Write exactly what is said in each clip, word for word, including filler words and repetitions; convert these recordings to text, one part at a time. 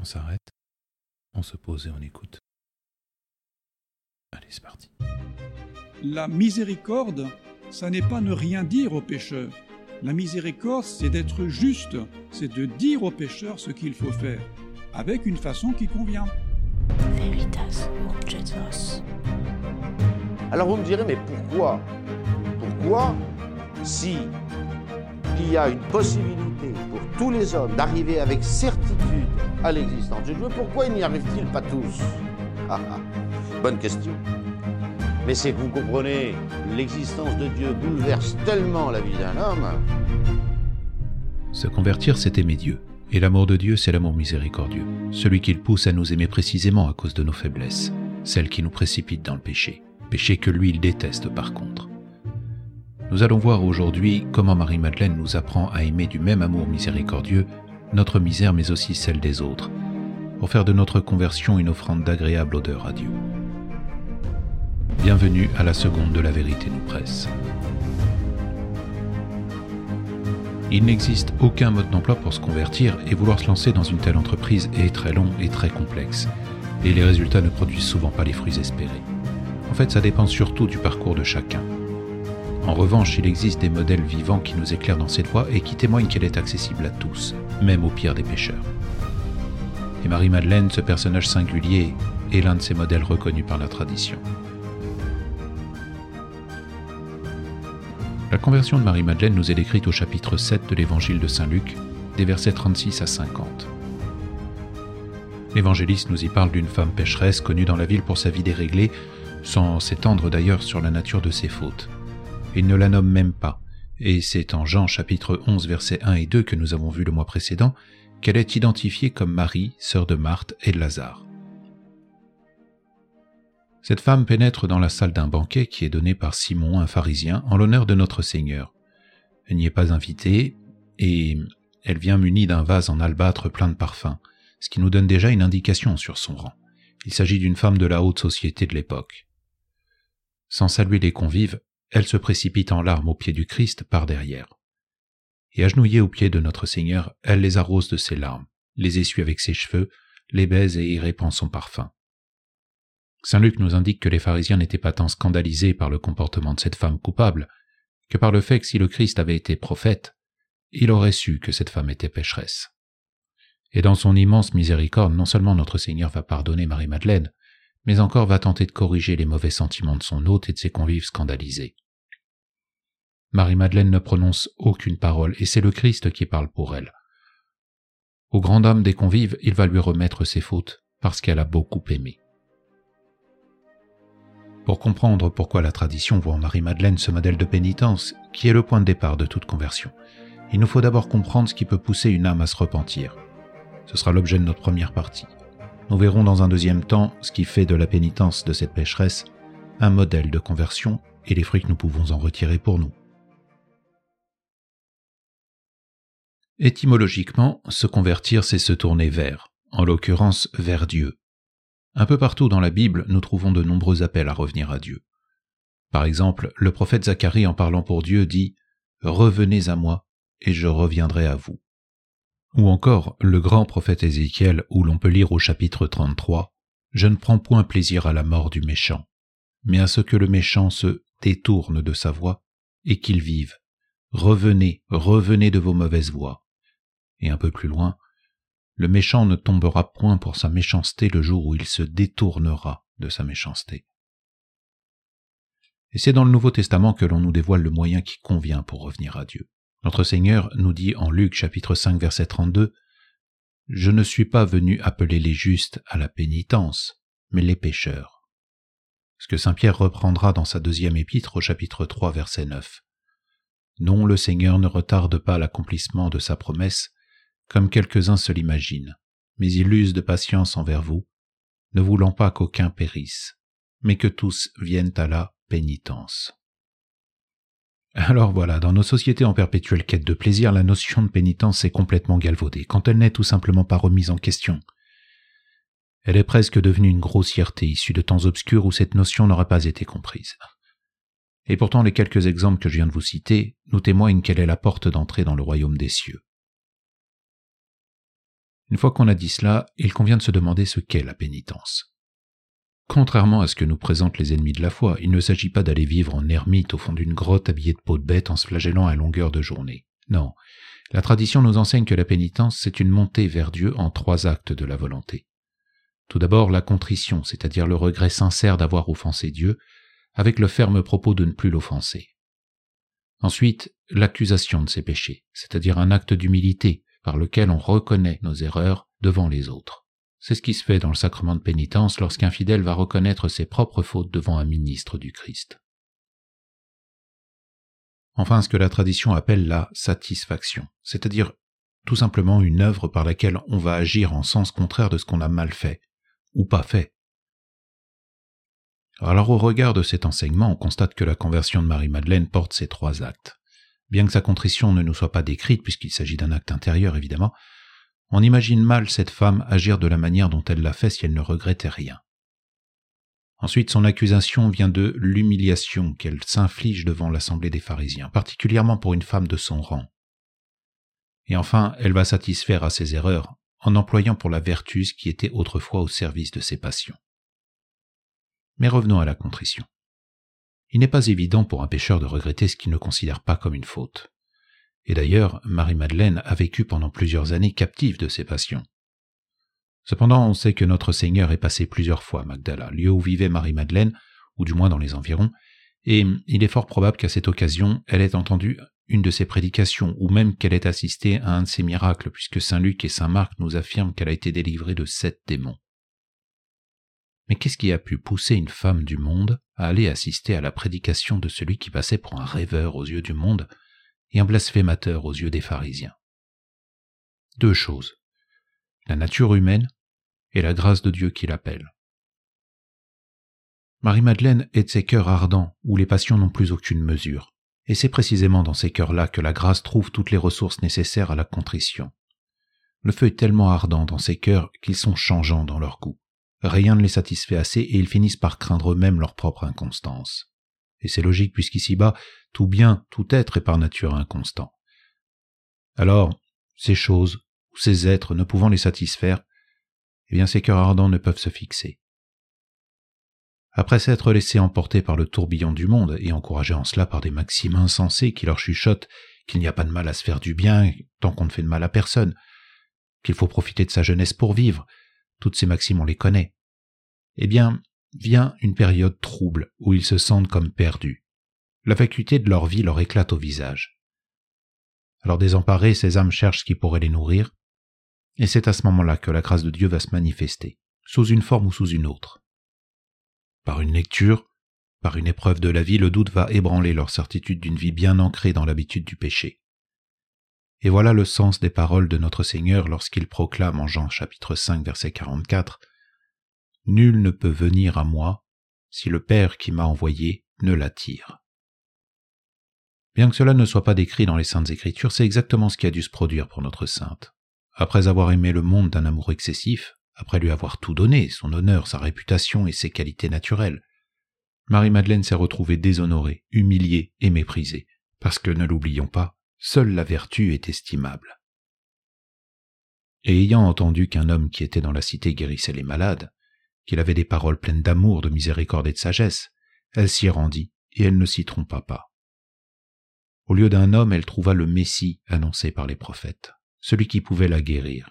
On s'arrête, on se pose et on écoute. Allez, c'est parti. La miséricorde, ça n'est pas ne rien dire aux pécheurs. La miséricorde, c'est d'être juste, c'est de dire aux pécheurs ce qu'il faut faire, avec une façon qui convient. Veritas objetos. Alors vous me direz, mais pourquoi ? Pourquoi, si il y a une possibilité pour tous les hommes d'arriver avec certitude à l'existence de Dieu, pourquoi ils n'y arrivent-ils pas tous ? Ah ah, bonne question. Mais c'est que vous comprenez, l'existence de Dieu bouleverse tellement la vie d'un homme. Se convertir, c'est aimer Dieu. Et l'amour de Dieu, c'est l'amour miséricordieux. Celui qui le pousse à nous aimer précisément à cause de nos faiblesses. Celles qui nous précipitent dans le péché. Péché que lui, il déteste par contre. Nous allons voir aujourd'hui comment Marie-Madeleine nous apprend à aimer du même amour miséricordieux notre misère mais aussi celle des autres, pour faire de notre conversion une offrande d'agréable odeur à Dieu. Bienvenue à la seconde de La Vérité nous presse. Il n'existe aucun mode d'emploi pour se convertir et vouloir se lancer dans une telle entreprise est très long et très complexe, et les résultats ne produisent souvent pas les fruits espérés. En fait, ça dépend surtout du parcours de chacun. En revanche, il existe des modèles vivants qui nous éclairent dans cette voie et qui témoignent qu'elle est accessible à tous, même aux pires des pécheurs. Et Marie-Madeleine, ce personnage singulier, est l'un de ces modèles reconnus par la tradition. La conversion de Marie-Madeleine nous est décrite au chapitre sept de l'évangile de Saint-Luc, des versets trente-six à cinquante. L'évangéliste nous y parle d'une femme pécheresse connue dans la ville pour sa vie déréglée, sans s'étendre d'ailleurs sur la nature de ses fautes. Il ne la nomme même pas, et c'est en Jean chapitre onze versets un et deux que nous avons vu le mois précédent qu'elle est identifiée comme Marie, sœur de Marthe et de Lazare. Cette femme pénètre dans la salle d'un banquet qui est donné par Simon, un pharisien, en l'honneur de notre Seigneur. Elle n'y est pas invitée, et elle vient munie d'un vase en albâtre plein de parfums, ce qui nous donne déjà une indication sur son rang. Il s'agit d'une femme de la haute société de l'époque. Sans saluer les convives, elle se précipite en larmes aux pieds du Christ par derrière. Et agenouillée aux pieds de notre Seigneur, elle les arrose de ses larmes, les essuie avec ses cheveux, les baise et y répand son parfum. Saint Luc nous indique que les pharisiens n'étaient pas tant scandalisés par le comportement de cette femme coupable que par le fait que si le Christ avait été prophète, il aurait su que cette femme était pécheresse. Et dans son immense miséricorde, non seulement notre Seigneur va pardonner Marie-Madeleine, mais encore va tenter de corriger les mauvais sentiments de son hôte et de ses convives scandalisés. Marie-Madeleine ne prononce aucune parole, et c'est le Christ qui parle pour elle. Au grand dam des convives, il va lui remettre ses fautes, parce qu'elle a beaucoup aimé. Pour comprendre pourquoi la tradition voit en Marie-Madeleine ce modèle de pénitence, qui est le point de départ de toute conversion, il nous faut d'abord comprendre ce qui peut pousser une âme à se repentir. Ce sera l'objet de notre première partie. Nous verrons dans un deuxième temps ce qui fait de la pénitence de cette pécheresse un modèle de conversion et les fruits que nous pouvons en retirer pour nous. Étymologiquement, se convertir, c'est se tourner vers, en l'occurrence vers Dieu. Un peu partout dans la Bible, nous trouvons de nombreux appels à revenir à Dieu. Par exemple, le prophète Zacharie, en parlant pour Dieu, dit « Revenez à moi, et je reviendrai à vous ». Ou encore, le grand prophète Ézéchiel, où l'on peut lire au chapitre trente-trois, « Je ne prends point plaisir à la mort du méchant, mais à ce que le méchant se détourne de sa voie et qu'il vive. Revenez, revenez de vos mauvaises voies. » Et un peu plus loin, « Le méchant ne tombera point pour sa méchanceté le jour où il se détournera de sa méchanceté. » Et c'est dans le Nouveau Testament que l'on nous dévoile le moyen qui convient pour revenir à Dieu. Notre Seigneur nous dit en Luc chapitre cinq verset trente-deux « Je ne suis pas venu appeler les justes à la pénitence, mais les pécheurs. » Ce que saint Pierre reprendra dans sa deuxième épître au chapitre trois verset neuf. « Non, le Seigneur ne retarde pas l'accomplissement de sa promesse, comme quelques-uns se l'imaginent, mais il use de patience envers vous, ne voulant pas qu'aucun périsse, mais que tous viennent à la pénitence. » Alors voilà, dans nos sociétés en perpétuelle quête de plaisir, la notion de pénitence est complètement galvaudée, quand elle n'est tout simplement pas remise en question. Elle est presque devenue une grossièreté issue de temps obscurs où cette notion n'aurait pas été comprise. Et pourtant, les quelques exemples que je viens de vous citer nous témoignent qu'elle est la porte d'entrée dans le royaume des cieux. Une fois qu'on a dit cela, il convient de se demander ce qu'est la pénitence. Contrairement à ce que nous présentent les ennemis de la foi, il ne s'agit pas d'aller vivre en ermite au fond d'une grotte habillée de peau de bête en se flagellant à longueur de journée. Non, la tradition nous enseigne que la pénitence, c'est une montée vers Dieu en trois actes de la volonté. Tout d'abord, la contrition, c'est-à-dire le regret sincère d'avoir offensé Dieu, avec le ferme propos de ne plus l'offenser. Ensuite, l'accusation de ses péchés, c'est-à-dire un acte d'humilité par lequel on reconnaît nos erreurs devant les autres. C'est ce qui se fait dans le sacrement de pénitence lorsqu'un fidèle va reconnaître ses propres fautes devant un ministre du Christ. Enfin, ce que la tradition appelle la satisfaction, c'est-à-dire tout simplement une œuvre par laquelle on va agir en sens contraire de ce qu'on a mal fait, ou pas fait. Alors au regard de cet enseignement, on constate que la conversion de Marie-Madeleine porte ces trois actes. Bien que sa contrition ne nous soit pas décrite, puisqu'il s'agit d'un acte intérieur évidemment, on imagine mal cette femme agir de la manière dont elle l'a fait si elle ne regrettait rien. Ensuite, son accusation vient de l'humiliation qu'elle s'inflige devant l'assemblée des pharisiens, particulièrement pour une femme de son rang. Et enfin, elle va satisfaire à ses erreurs en employant pour la vertu ce qui était autrefois au service de ses passions. Mais revenons à la contrition. Il n'est pas évident pour un pécheur de regretter ce qu'il ne considère pas comme une faute. Et d'ailleurs, Marie-Madeleine a vécu pendant plusieurs années captive de ses passions. Cependant, on sait que notre Seigneur est passé plusieurs fois à Magdala, lieu où vivait Marie-Madeleine, ou du moins dans les environs, et il est fort probable qu'à cette occasion, elle ait entendu une de ses prédications, ou même qu'elle ait assisté à un de ses miracles, puisque Saint-Luc et Saint Marc nous affirment qu'elle a été délivrée de sept démons. Mais qu'est-ce qui a pu pousser une femme du monde à aller assister à la prédication de celui qui passait pour un rêveur aux yeux du monde et un blasphémateur aux yeux des pharisiens? Deux choses: la nature humaine et la grâce de Dieu qui l'appelle. Marie-Madeleine est de ces cœurs ardents où les passions n'ont plus aucune mesure, et c'est précisément dans ces cœurs-là que la grâce trouve toutes les ressources nécessaires à la contrition. Le feu est tellement ardent dans ces cœurs qu'ils sont changeants dans leur goût. Rien ne les satisfait assez et ils finissent par craindre eux-mêmes leur propre inconstance. Et c'est logique puisqu'ici-bas, tout bien, tout être est par nature inconstant. Alors, ces choses, ou ces êtres ne pouvant les satisfaire, eh bien ces cœurs ardents ne peuvent se fixer. Après s'être laissés emporter par le tourbillon du monde et encouragés en cela par des maximes insensées qui leur chuchotent qu'il n'y a pas de mal à se faire du bien tant qu'on ne fait de mal à personne, qu'il faut profiter de sa jeunesse pour vivre, toutes ces maximes on les connaît, eh bien, vient une période trouble où ils se sentent comme perdus. La vacuité de leur vie leur éclate au visage. Alors désemparées, ces âmes cherchent ce qui pourrait les nourrir, et c'est à ce moment-là que la grâce de Dieu va se manifester, sous une forme ou sous une autre. Par une lecture, par une épreuve de la vie, le doute va ébranler leur certitude d'une vie bien ancrée dans l'habitude du péché. Et voilà le sens des paroles de notre Seigneur lorsqu'il proclame en Jean chapitre cinq verset quarante-quatre « Nul ne peut venir à moi si le Père qui m'a envoyé ne l'attire. » Bien que cela ne soit pas décrit dans les Saintes Écritures, c'est exactement ce qui a dû se produire pour notre sainte. Après avoir aimé le monde d'un amour excessif, après lui avoir tout donné, son honneur, sa réputation et ses qualités naturelles, Marie-Madeleine s'est retrouvée déshonorée, humiliée et méprisée, parce que, ne l'oublions pas, seule la vertu est estimable. Et ayant entendu qu'un homme qui était dans la cité guérissait les malades, qu'il avait des paroles pleines d'amour, de miséricorde et de sagesse, elle s'y rendit et elle ne s'y trompa pas. Au lieu d'un homme, elle trouva le Messie annoncé par les prophètes, celui qui pouvait la guérir.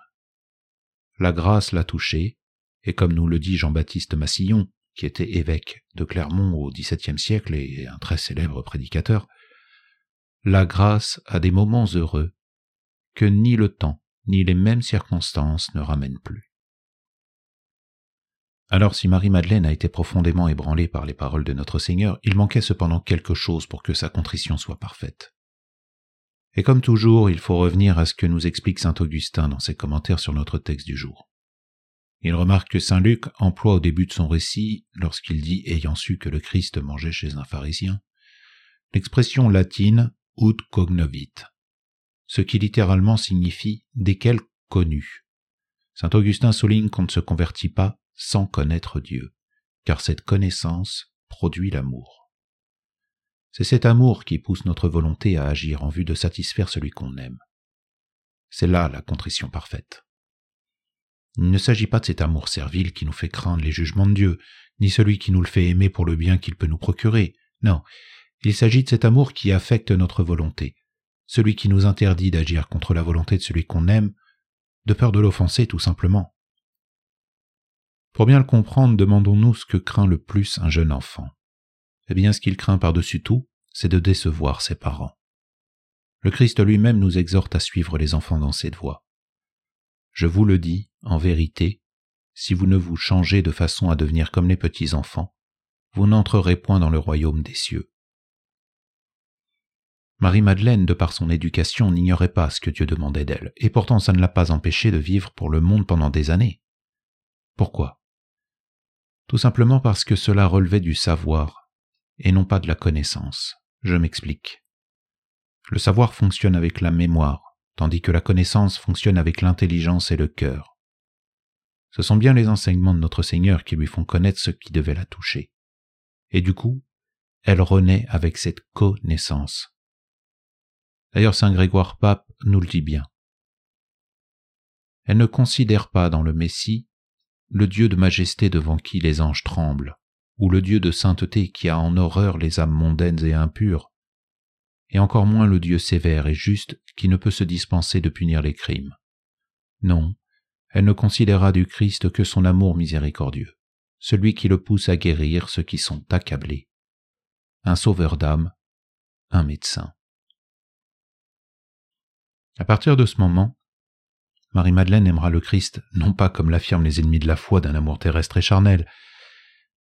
La grâce l'a touchée, et comme nous le dit Jean-Baptiste Massillon, qui était évêque de Clermont au dix-septième siècle et un très célèbre prédicateur, la grâce a des moments heureux que ni le temps ni les mêmes circonstances ne ramènent plus. Alors si Marie-Madeleine a été profondément ébranlée par les paroles de notre Seigneur, il manquait cependant quelque chose pour que sa contrition soit parfaite. Et comme toujours, il faut revenir à ce que nous explique saint Augustin dans ses commentaires sur notre texte du jour. Il remarque que saint Luc emploie au début de son récit, lorsqu'il dit « ayant su que le Christ mangeait chez un pharisien », l'expression latine « ut cognovit », ce qui littéralement signifie « desquels connus ». Saint Augustin souligne qu'on ne se convertit pas sans connaître Dieu, car cette connaissance produit l'amour. C'est cet amour qui pousse notre volonté à agir en vue de satisfaire celui qu'on aime. C'est là la contrition parfaite. Il ne s'agit pas de cet amour servile qui nous fait craindre les jugements de Dieu, ni celui qui nous le fait aimer pour le bien qu'il peut nous procurer. Non, il s'agit de cet amour qui affecte notre volonté, celui qui nous interdit d'agir contre la volonté de celui qu'on aime, de peur de l'offenser tout simplement. Pour bien le comprendre, demandons-nous ce que craint le plus un jeune enfant. Eh bien, ce qu'il craint par-dessus tout, c'est de décevoir ses parents. Le Christ lui-même nous exhorte à suivre les enfants dans cette voie. Je vous le dis, en vérité, si vous ne vous changez de façon à devenir comme les petits-enfants, vous n'entrerez point dans le royaume des cieux. Marie-Madeleine, de par son éducation, n'ignorait pas ce que Dieu demandait d'elle, et pourtant ça ne l'a pas empêchée de vivre pour le monde pendant des années. Pourquoi ? Tout simplement parce que cela relevait du savoir, et non pas de la connaissance. Je m'explique. Le savoir fonctionne avec la mémoire, tandis que la connaissance fonctionne avec l'intelligence et le cœur. Ce sont bien les enseignements de notre Seigneur qui lui font connaître ce qui devait la toucher. Et du coup, elle renaît avec cette connaissance. D'ailleurs, saint Grégoire pape nous le dit bien. Elle ne considère pas dans le Messie le Dieu de majesté devant qui les anges tremblent, ou le Dieu de sainteté qui a en horreur les âmes mondaines et impures, et encore moins le Dieu sévère et juste qui ne peut se dispenser de punir les crimes. Non, elle ne considéra du Christ que son amour miséricordieux, celui qui le pousse à guérir ceux qui sont accablés. Un sauveur d'âme, un médecin. À partir de ce moment, Marie-Madeleine aimera le Christ non pas comme l'affirment les ennemis de la foi d'un amour terrestre et charnel,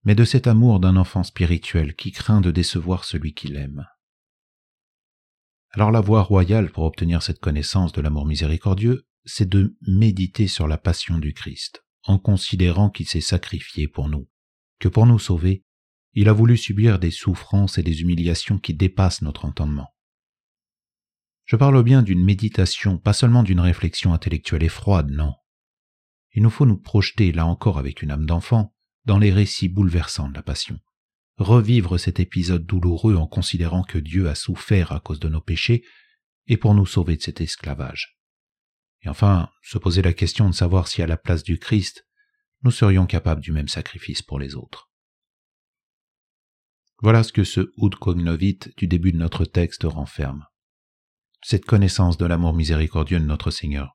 mais de cet amour d'un enfant spirituel qui craint de décevoir celui qu'il aime. Alors la voie royale pour obtenir cette connaissance de l'amour miséricordieux, c'est de méditer sur la passion du Christ, en considérant qu'il s'est sacrifié pour nous, que pour nous sauver, il a voulu subir des souffrances et des humiliations qui dépassent notre entendement. Je parle bien d'une méditation, pas seulement d'une réflexion intellectuelle et froide, non. Il nous faut nous projeter, là encore avec une âme d'enfant, dans les récits bouleversants de la passion. Revivre cet épisode douloureux en considérant que Dieu a souffert à cause de nos péchés et pour nous sauver de cet esclavage. Et enfin, se poser la question de savoir si à la place du Christ, nous serions capables du même sacrifice pour les autres. Voilà ce que ce ut cognovit du début de notre texte renferme. Cette connaissance de l'amour miséricordieux de notre Seigneur.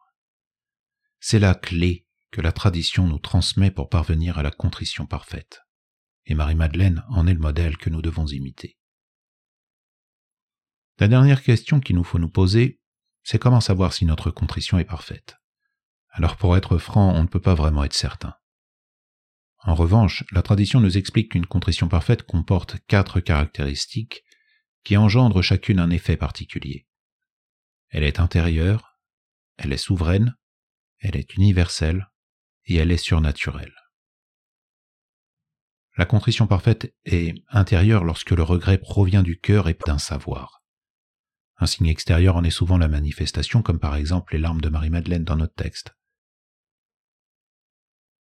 C'est la clé que la tradition nous transmet pour parvenir à la contrition parfaite. Et Marie-Madeleine en est le modèle que nous devons imiter. La dernière question qu'il nous faut nous poser, c'est comment savoir si notre contrition est parfaite. Alors pour être franc, on ne peut pas vraiment être certain. En revanche, la tradition nous explique qu'une contrition parfaite comporte quatre caractéristiques qui engendrent chacune un effet particulier. Elle est intérieure, elle est souveraine, elle est universelle et elle est surnaturelle. La contrition parfaite est intérieure lorsque le regret provient du cœur et d'un savoir. Un signe extérieur en est souvent la manifestation, comme par exemple les larmes de Marie-Madeleine dans notre texte.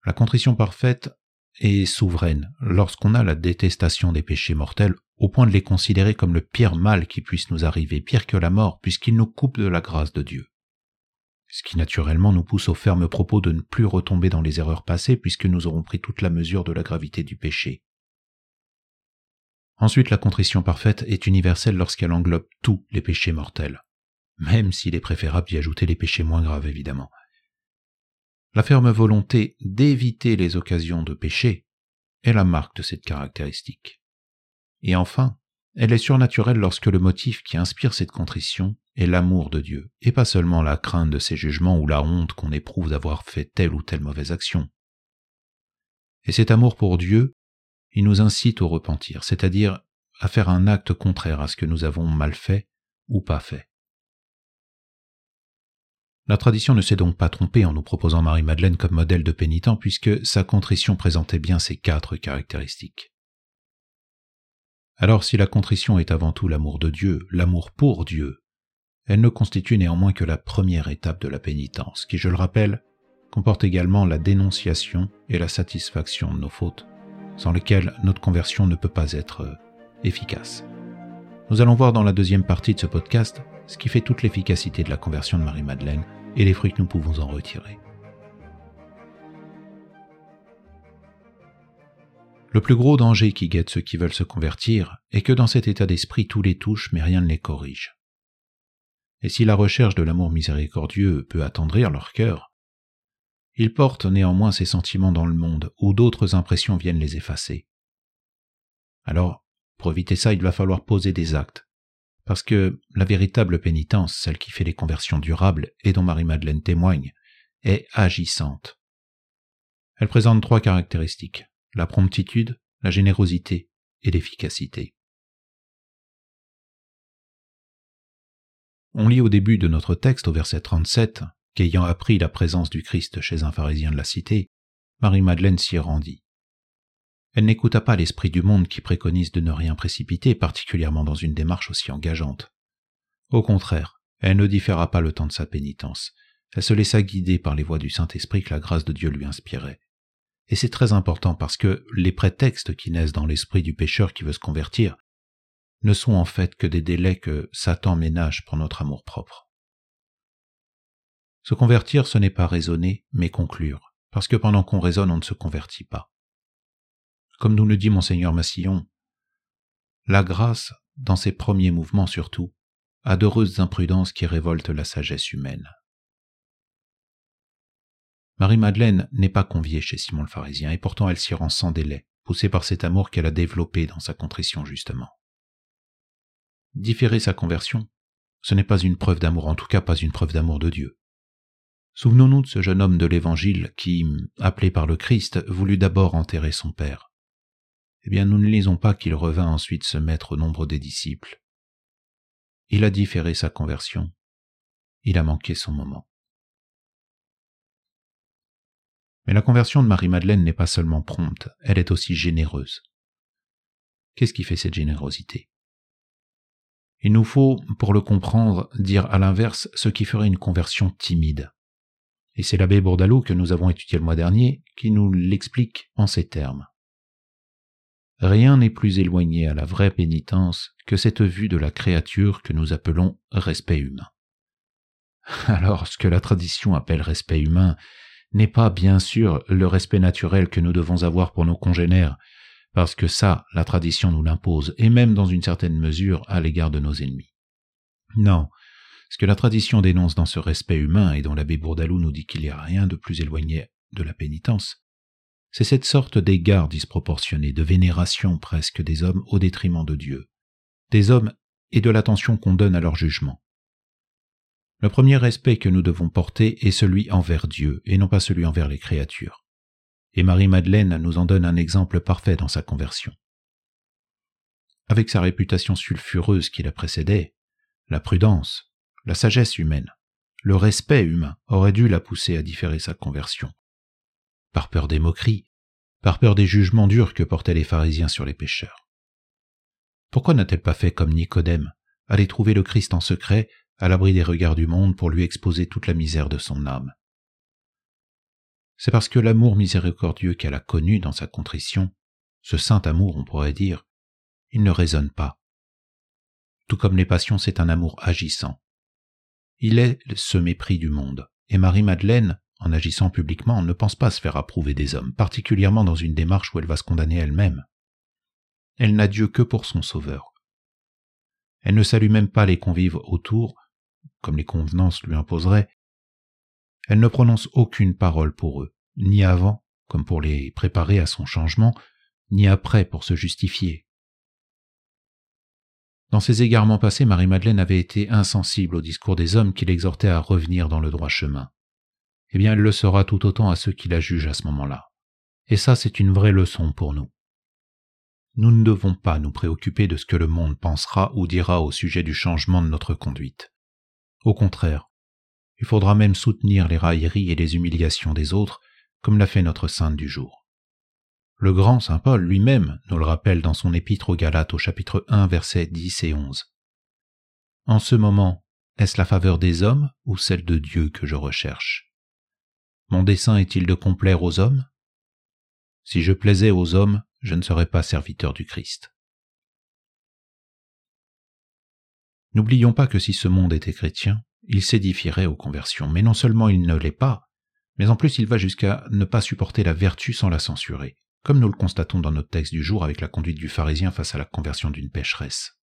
La contrition parfaite est souveraine lorsqu'on a la détestation des péchés mortels au point de les considérer comme le pire mal qui puisse nous arriver, pire que la mort, puisqu'ils nous coupent de la grâce de Dieu. Ce qui naturellement nous pousse au ferme propos de ne plus retomber dans les erreurs passées puisque nous aurons pris toute la mesure de la gravité du péché. Ensuite, la contrition parfaite est universelle lorsqu'elle englobe tous les péchés mortels, même s'il est préférable d'y ajouter les péchés moins graves évidemment. La ferme volonté d'éviter les occasions de péché est la marque de cette caractéristique. Et enfin, elle est surnaturelle lorsque le motif qui inspire cette contrition est l'amour de Dieu, et pas seulement la crainte de ses jugements ou la honte qu'on éprouve d'avoir fait telle ou telle mauvaise action. Et cet amour pour Dieu, il nous incite au repentir, c'est-à-dire à faire un acte contraire à ce que nous avons mal fait ou pas fait. La tradition ne s'est donc pas trompée en nous proposant Marie-Madeleine comme modèle de pénitent puisque sa contrition présentait bien ces quatre caractéristiques. Alors si la contrition est avant tout l'amour de Dieu, l'amour pour Dieu, elle ne constitue néanmoins que la première étape de la pénitence, qui, je le rappelle, comporte également la dénonciation et la satisfaction de nos fautes, sans lesquelles notre conversion ne peut pas être efficace. Nous allons voir dans la deuxième partie de ce podcast ce qui fait toute l'efficacité de la conversion de Marie-Madeleine et les fruits que nous pouvons en retirer. Le plus gros danger qui guette ceux qui veulent se convertir est que dans cet état d'esprit tout les touche mais rien ne les corrige. Et si la recherche de l'amour miséricordieux peut attendrir leur cœur, ils portent néanmoins ces sentiments dans le monde où d'autres impressions viennent les effacer. Alors, pour éviter ça, il va falloir poser des actes, parce que la véritable pénitence, celle qui fait les conversions durables et dont Marie-Madeleine témoigne, est agissante. Elle présente trois caractéristiques, la promptitude, la générosité et l'efficacité. On lit au début de notre texte, au verset trente-sept, qu'ayant appris la présence du Christ chez un pharisien de la cité, Marie-Madeleine s'y rendit. Elle n'écouta pas l'esprit du monde qui préconise de ne rien précipiter, particulièrement dans une démarche aussi engageante. Au contraire, elle ne différa pas le temps de sa pénitence. Elle se laissa guider par les voies du Saint-Esprit que la grâce de Dieu lui inspirait. Et c'est très important parce que les prétextes qui naissent dans l'esprit du pécheur qui veut se convertir ne sont en fait que des délais que Satan ménage pour notre amour-propre. Se convertir, ce n'est pas raisonner, mais conclure, parce que pendant qu'on raisonne, on ne se convertit pas. Comme nous le dit Monseigneur Massillon, la grâce, dans ses premiers mouvements surtout, a d'heureuses imprudences qui révoltent la sagesse humaine. Marie-Madeleine n'est pas conviée chez Simon le pharisien, et pourtant elle s'y rend sans délai, poussée par cet amour qu'elle a développé dans sa contrition justement. Différer sa conversion, ce n'est pas une preuve d'amour, en tout cas pas une preuve d'amour de Dieu. Souvenons-nous de ce jeune homme de l'Évangile qui, appelé par le Christ, voulut d'abord enterrer son père. Eh bien, nous ne lisons pas qu'il revint ensuite se mettre au nombre des disciples. Il a différé sa conversion, il a manqué son moment. Mais la conversion de Marie-Madeleine n'est pas seulement prompte, elle est aussi généreuse. Qu'est-ce qui fait cette générosité ? Il nous faut, pour le comprendre, dire à l'inverse ce qui ferait une conversion timide. Et c'est l'abbé Bourdaloue que nous avons étudié le mois dernier qui nous l'explique en ces termes. Rien n'est plus éloigné à la vraie pénitence que cette vue de la créature que nous appelons respect humain. Alors, ce que la tradition appelle respect humain n'est pas bien sûr le respect naturel que nous devons avoir pour nos congénères, parce que ça, la tradition nous l'impose, et même dans une certaine mesure à l'égard de nos ennemis. Non, ce que la tradition dénonce dans ce respect humain, et dont l'abbé Bourdaloue nous dit qu'il n'y a rien de plus éloigné de la pénitence, c'est cette sorte d'égard disproportionné, de vénération presque des hommes au détriment de Dieu, des hommes et de l'attention qu'on donne à leur jugement. Le premier respect que nous devons porter est celui envers Dieu, et non pas celui envers les créatures. Et Marie-Madeleine nous en donne un exemple parfait dans sa conversion. Avec sa réputation sulfureuse qui la précédait, la prudence, la sagesse humaine, le respect humain auraient dû la pousser à différer sa conversion, par peur des moqueries, par peur des jugements durs que portaient les pharisiens sur les pécheurs. Pourquoi n'a-t-elle pas fait comme Nicodème, aller trouver le Christ en secret, à l'abri des regards du monde pour lui exposer toute la misère de son âme? C'est parce que l'amour miséricordieux qu'elle a connu dans sa contrition, ce saint amour on pourrait dire, il ne raisonne pas. Tout comme les passions, c'est un amour agissant. Il est ce mépris du monde, et Marie-Madeleine, en agissant publiquement, ne pense pas se faire approuver des hommes, particulièrement dans une démarche où elle va se condamner elle-même. Elle n'a Dieu que pour son sauveur. Elle ne salue même pas les convives autour, comme les convenances lui imposeraient. Elle ne prononce aucune parole pour eux, ni avant, comme pour les préparer à son changement, ni après pour se justifier. Dans ses égarements passés, Marie-Madeleine avait été insensible au discours des hommes qui l'exhortaient à revenir dans le droit chemin. Eh bien, elle le sera tout autant à ceux qui la jugent à ce moment-là. Et ça, c'est une vraie leçon pour nous. Nous ne devons pas nous préoccuper de ce que le monde pensera ou dira au sujet du changement de notre conduite. Au contraire, il faudra même soutenir les railleries et les humiliations des autres, comme l'a fait notre sainte du jour. Le grand saint Paul lui-même nous le rappelle dans son épître aux Galates au chapitre un, versets dix et onze. « En ce moment, est-ce la faveur des hommes ou celle de Dieu que je recherche? Mon dessein est-il de complaire aux hommes? Si je plaisais aux hommes, je ne serais pas serviteur du Christ. » N'oublions pas que si ce monde était chrétien, il s'édifierait aux conversions, mais non seulement il ne l'est pas, mais en plus il va jusqu'à ne pas supporter la vertu sans la censurer, comme nous le constatons dans notre texte du jour avec la conduite du pharisien face à la conversion d'une pécheresse.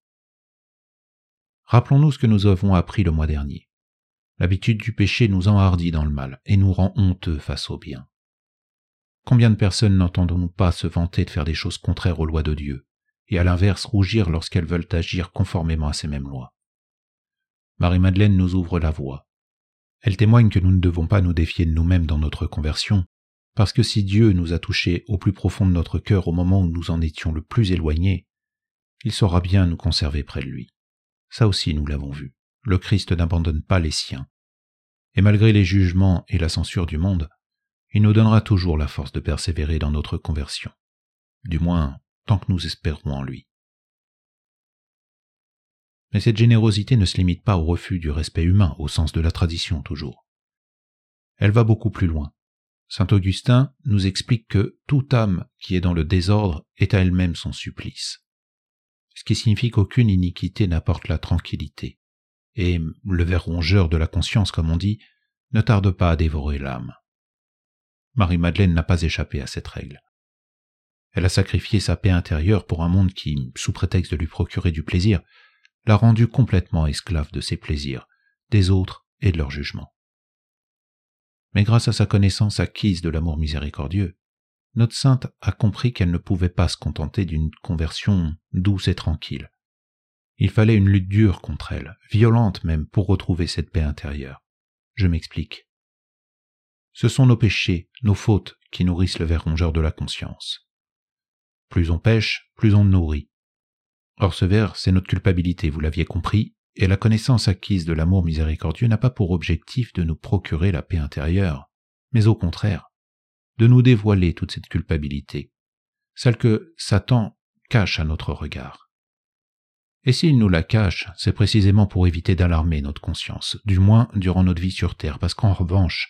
Rappelons-nous ce que nous avons appris le mois dernier. L'habitude du péché nous enhardit dans le mal et nous rend honteux face au bien. Combien de personnes n'entendons-nous pas se vanter de faire des choses contraires aux lois de Dieu, et à l'inverse rougir lorsqu'elles veulent agir conformément à ces mêmes lois. Marie-Madeleine nous ouvre la voie. Elle témoigne que nous ne devons pas nous défier de nous-mêmes dans notre conversion, parce que si Dieu nous a touchés au plus profond de notre cœur au moment où nous en étions le plus éloignés, il saura bien nous conserver près de lui. Ça aussi nous l'avons vu. Le Christ n'abandonne pas les siens. Et malgré les jugements et la censure du monde, il nous donnera toujours la force de persévérer dans notre conversion. Du moins, tant que nous espérons en lui. Mais cette générosité ne se limite pas au refus du respect humain, au sens de la tradition toujours. Elle va beaucoup plus loin. Saint Augustin nous explique que toute âme qui est dans le désordre est à elle-même son supplice. Ce qui signifie qu'aucune iniquité n'apporte la tranquillité. Et le ver rongeur de la conscience, comme on dit, ne tarde pas à dévorer l'âme. Marie-Madeleine n'a pas échappé à cette règle. Elle a sacrifié sa paix intérieure pour un monde qui, sous prétexte de lui procurer du plaisir, l'a rendue complètement esclave de ses plaisirs, des autres et de leurs jugements. Mais grâce à sa connaissance acquise de l'amour miséricordieux, notre sainte a compris qu'elle ne pouvait pas se contenter d'une conversion douce et tranquille. Il fallait une lutte dure contre elle, violente même, pour retrouver cette paix intérieure. Je m'explique. Ce sont nos péchés, nos fautes, qui nourrissent le ver rongeur de la conscience. Plus on pêche, plus on nourrit. Or ce ver, c'est notre culpabilité, vous l'aviez compris, et la connaissance acquise de l'amour miséricordieux n'a pas pour objectif de nous procurer la paix intérieure, mais au contraire, de nous dévoiler toute cette culpabilité, celle que Satan cache à notre regard. Et s'il nous la cache, c'est précisément pour éviter d'alarmer notre conscience, du moins durant notre vie sur terre, parce qu'en revanche,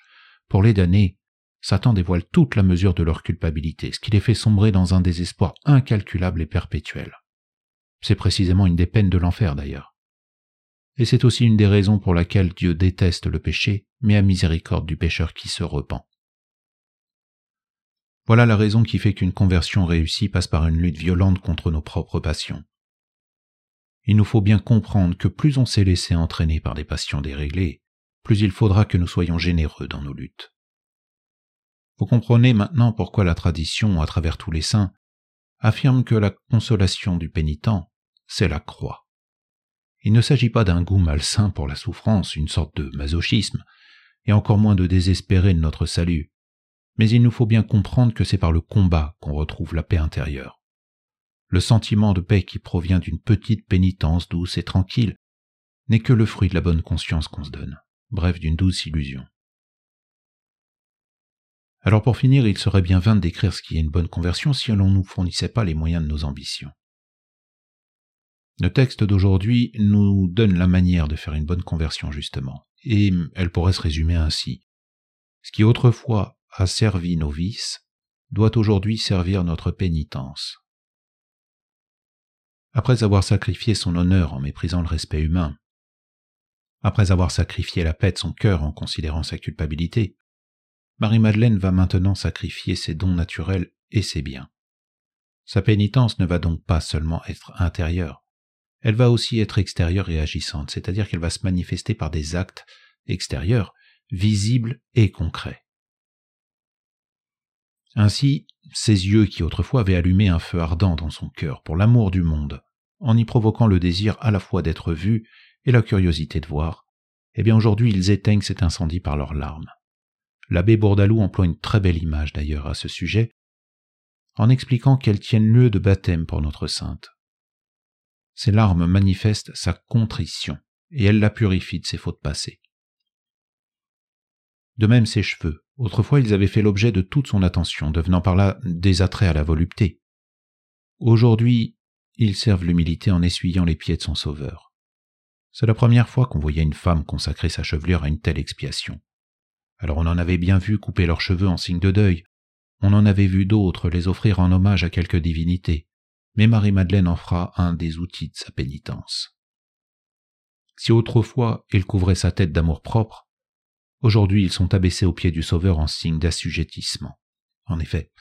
pour les damnés, Satan dévoile toute la mesure de leur culpabilité, ce qui les fait sombrer dans un désespoir incalculable et perpétuel. C'est précisément une des peines de l'enfer d'ailleurs. Et c'est aussi une des raisons pour laquelle Dieu déteste le péché, mais a miséricorde du pécheur qui se repent. Voilà la raison qui fait qu'une conversion réussie passe par une lutte violente contre nos propres passions. Il nous faut bien comprendre que plus on s'est laissé entraîner par des passions déréglées, plus il faudra que nous soyons généreux dans nos luttes. Vous comprenez maintenant pourquoi la tradition, à travers tous les saints, affirme que la consolation du pénitent, c'est la croix. Il ne s'agit pas d'un goût malsain pour la souffrance, une sorte de masochisme, et encore moins de désespérer de notre salut, mais il nous faut bien comprendre que c'est par le combat qu'on retrouve la paix intérieure. Le sentiment de paix qui provient d'une petite pénitence douce et tranquille n'est que le fruit de la bonne conscience qu'on se donne, bref d'une douce illusion. Alors pour finir, il serait bien vain de décrire ce qui est une bonne conversion si l'on ne nous fournissait pas les moyens de nos ambitions. Le texte d'aujourd'hui nous donne la manière de faire une bonne conversion justement, et elle pourrait se résumer ainsi. Ce qui autrefois a servi nos vices doit aujourd'hui servir notre pénitence. Après avoir sacrifié son honneur en méprisant le respect humain, après avoir sacrifié la paix de son cœur en considérant sa culpabilité, Marie-Madeleine va maintenant sacrifier ses dons naturels et ses biens. Sa pénitence ne va donc pas seulement être intérieure, elle va aussi être extérieure et agissante, c'est-à-dire qu'elle va se manifester par des actes extérieurs, visibles et concrets. Ainsi, ses yeux qui autrefois avaient allumé un feu ardent dans son cœur pour l'amour du monde, en y provoquant le désir à la fois d'être vu et la curiosité de voir, eh bien aujourd'hui ils éteignent cet incendie par leurs larmes. L'abbé Bourdaloue emploie une très belle image d'ailleurs à ce sujet, en expliquant qu'elles tiennent lieu de baptême pour notre sainte. Ses larmes manifestent sa contrition, et elles la purifient de ses fautes passées. De même ses cheveux, autrefois ils avaient fait l'objet de toute son attention, devenant par là des attraits à la volupté. Aujourd'hui, ils servent l'humilité en essuyant les pieds de son Sauveur. C'est la première fois qu'on voyait une femme consacrer sa chevelure à une telle expiation. Alors on en avait bien vu couper leurs cheveux en signe de deuil, on en avait vu d'autres les offrir en hommage à quelque divinité, mais Marie-Madeleine en fera un des outils de sa pénitence. Si autrefois il couvrait sa tête d'amour-propre, aujourd'hui ils sont abaissés aux pieds du Sauveur en signe d'assujettissement. En effet,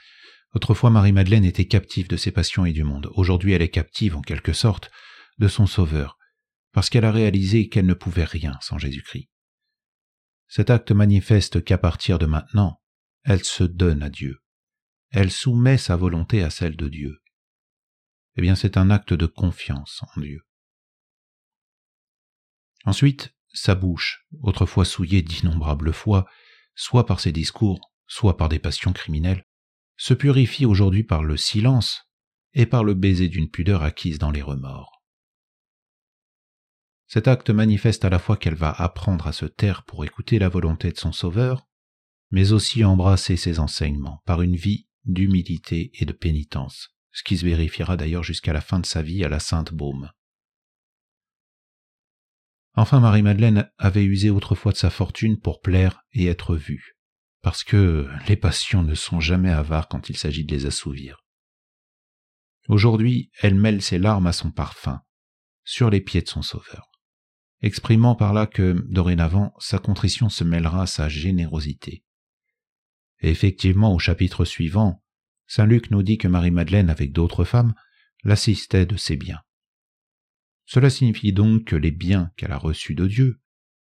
Autrefois, Marie-Madeleine était captive de ses passions et du monde. Aujourd'hui, elle est captive, en quelque sorte, de son Sauveur, parce qu'elle a réalisé qu'elle ne pouvait rien sans Jésus-Christ. Cet acte manifeste qu'à partir de maintenant, elle se donne à Dieu. Elle soumet sa volonté à celle de Dieu. Eh bien, c'est un acte de confiance en Dieu. Ensuite, sa bouche, autrefois souillée d'innombrables fois, soit par ses discours, soit par des passions criminelles, se purifie aujourd'hui par le silence et par le baiser d'une pudeur acquise dans les remords. Cet acte manifeste à la fois qu'elle va apprendre à se taire pour écouter la volonté de son Sauveur, mais aussi embrasser ses enseignements par une vie d'humilité et de pénitence, ce qui se vérifiera d'ailleurs jusqu'à la fin de sa vie à la Sainte Baume. Enfin, Marie-Madeleine avait usé autrefois de sa fortune pour plaire et être vue, parce que les passions ne sont jamais avares quand il s'agit de les assouvir. Aujourd'hui, elle mêle ses larmes à son parfum, sur les pieds de son Sauveur, exprimant par là que, dorénavant, sa contrition se mêlera à sa générosité. Et effectivement, au chapitre suivant, saint Luc nous dit que Marie-Madeleine, avec d'autres femmes, l'assistait de ses biens. Cela signifie donc que les biens qu'elle a reçus de Dieu,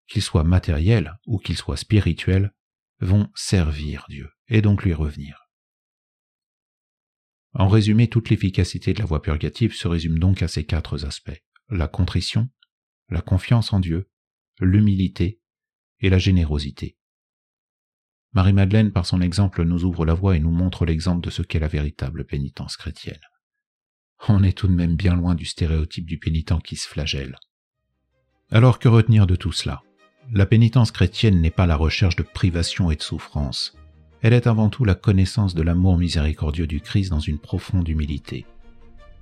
qu'ils soient matériels ou qu'ils soient spirituels, vont servir Dieu et donc lui revenir. En résumé, toute l'efficacité de la voie purgative se résume donc à ces quatre aspects: la contrition, la confiance en Dieu, l'humilité et la générosité. Marie-Madeleine, par son exemple, nous ouvre la voie et nous montre l'exemple de ce qu'est la véritable pénitence chrétienne. On est tout de même bien loin du stéréotype du pénitent qui se flagelle. Alors que retenir de tout cela ? La pénitence chrétienne n'est pas la recherche de privation et de souffrance. Elle est avant tout la connaissance de l'amour miséricordieux du Christ dans une profonde humilité.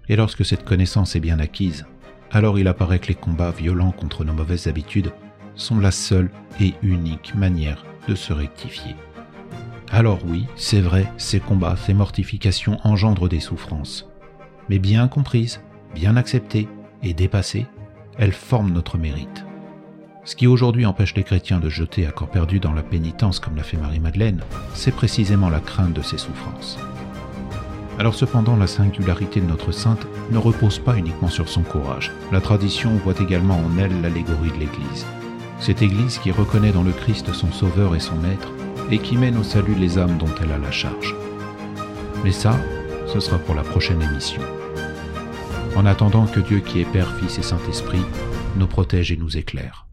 Et lorsque cette connaissance est bien acquise, alors il apparaît que les combats violents contre nos mauvaises habitudes sont la seule et unique manière de se rectifier. Alors oui, c'est vrai, ces combats, ces mortifications engendrent des souffrances. Mais bien comprises, bien acceptées et dépassées, elles forment notre mérite. Ce qui aujourd'hui empêche les chrétiens de jeter à corps perdu dans la pénitence comme l'a fait Marie-Madeleine, c'est précisément la crainte de ces souffrances. Alors cependant, la singularité de notre sainte ne repose pas uniquement sur son courage. La tradition voit également en elle l'allégorie de l'Église. Cette Église qui reconnaît dans le Christ son Sauveur et son Maître, et qui mène au salut les âmes dont elle a la charge. Mais ça, ce sera pour la prochaine émission. En attendant que Dieu qui est Père, Fils et Saint-Esprit nous protège et nous éclaire.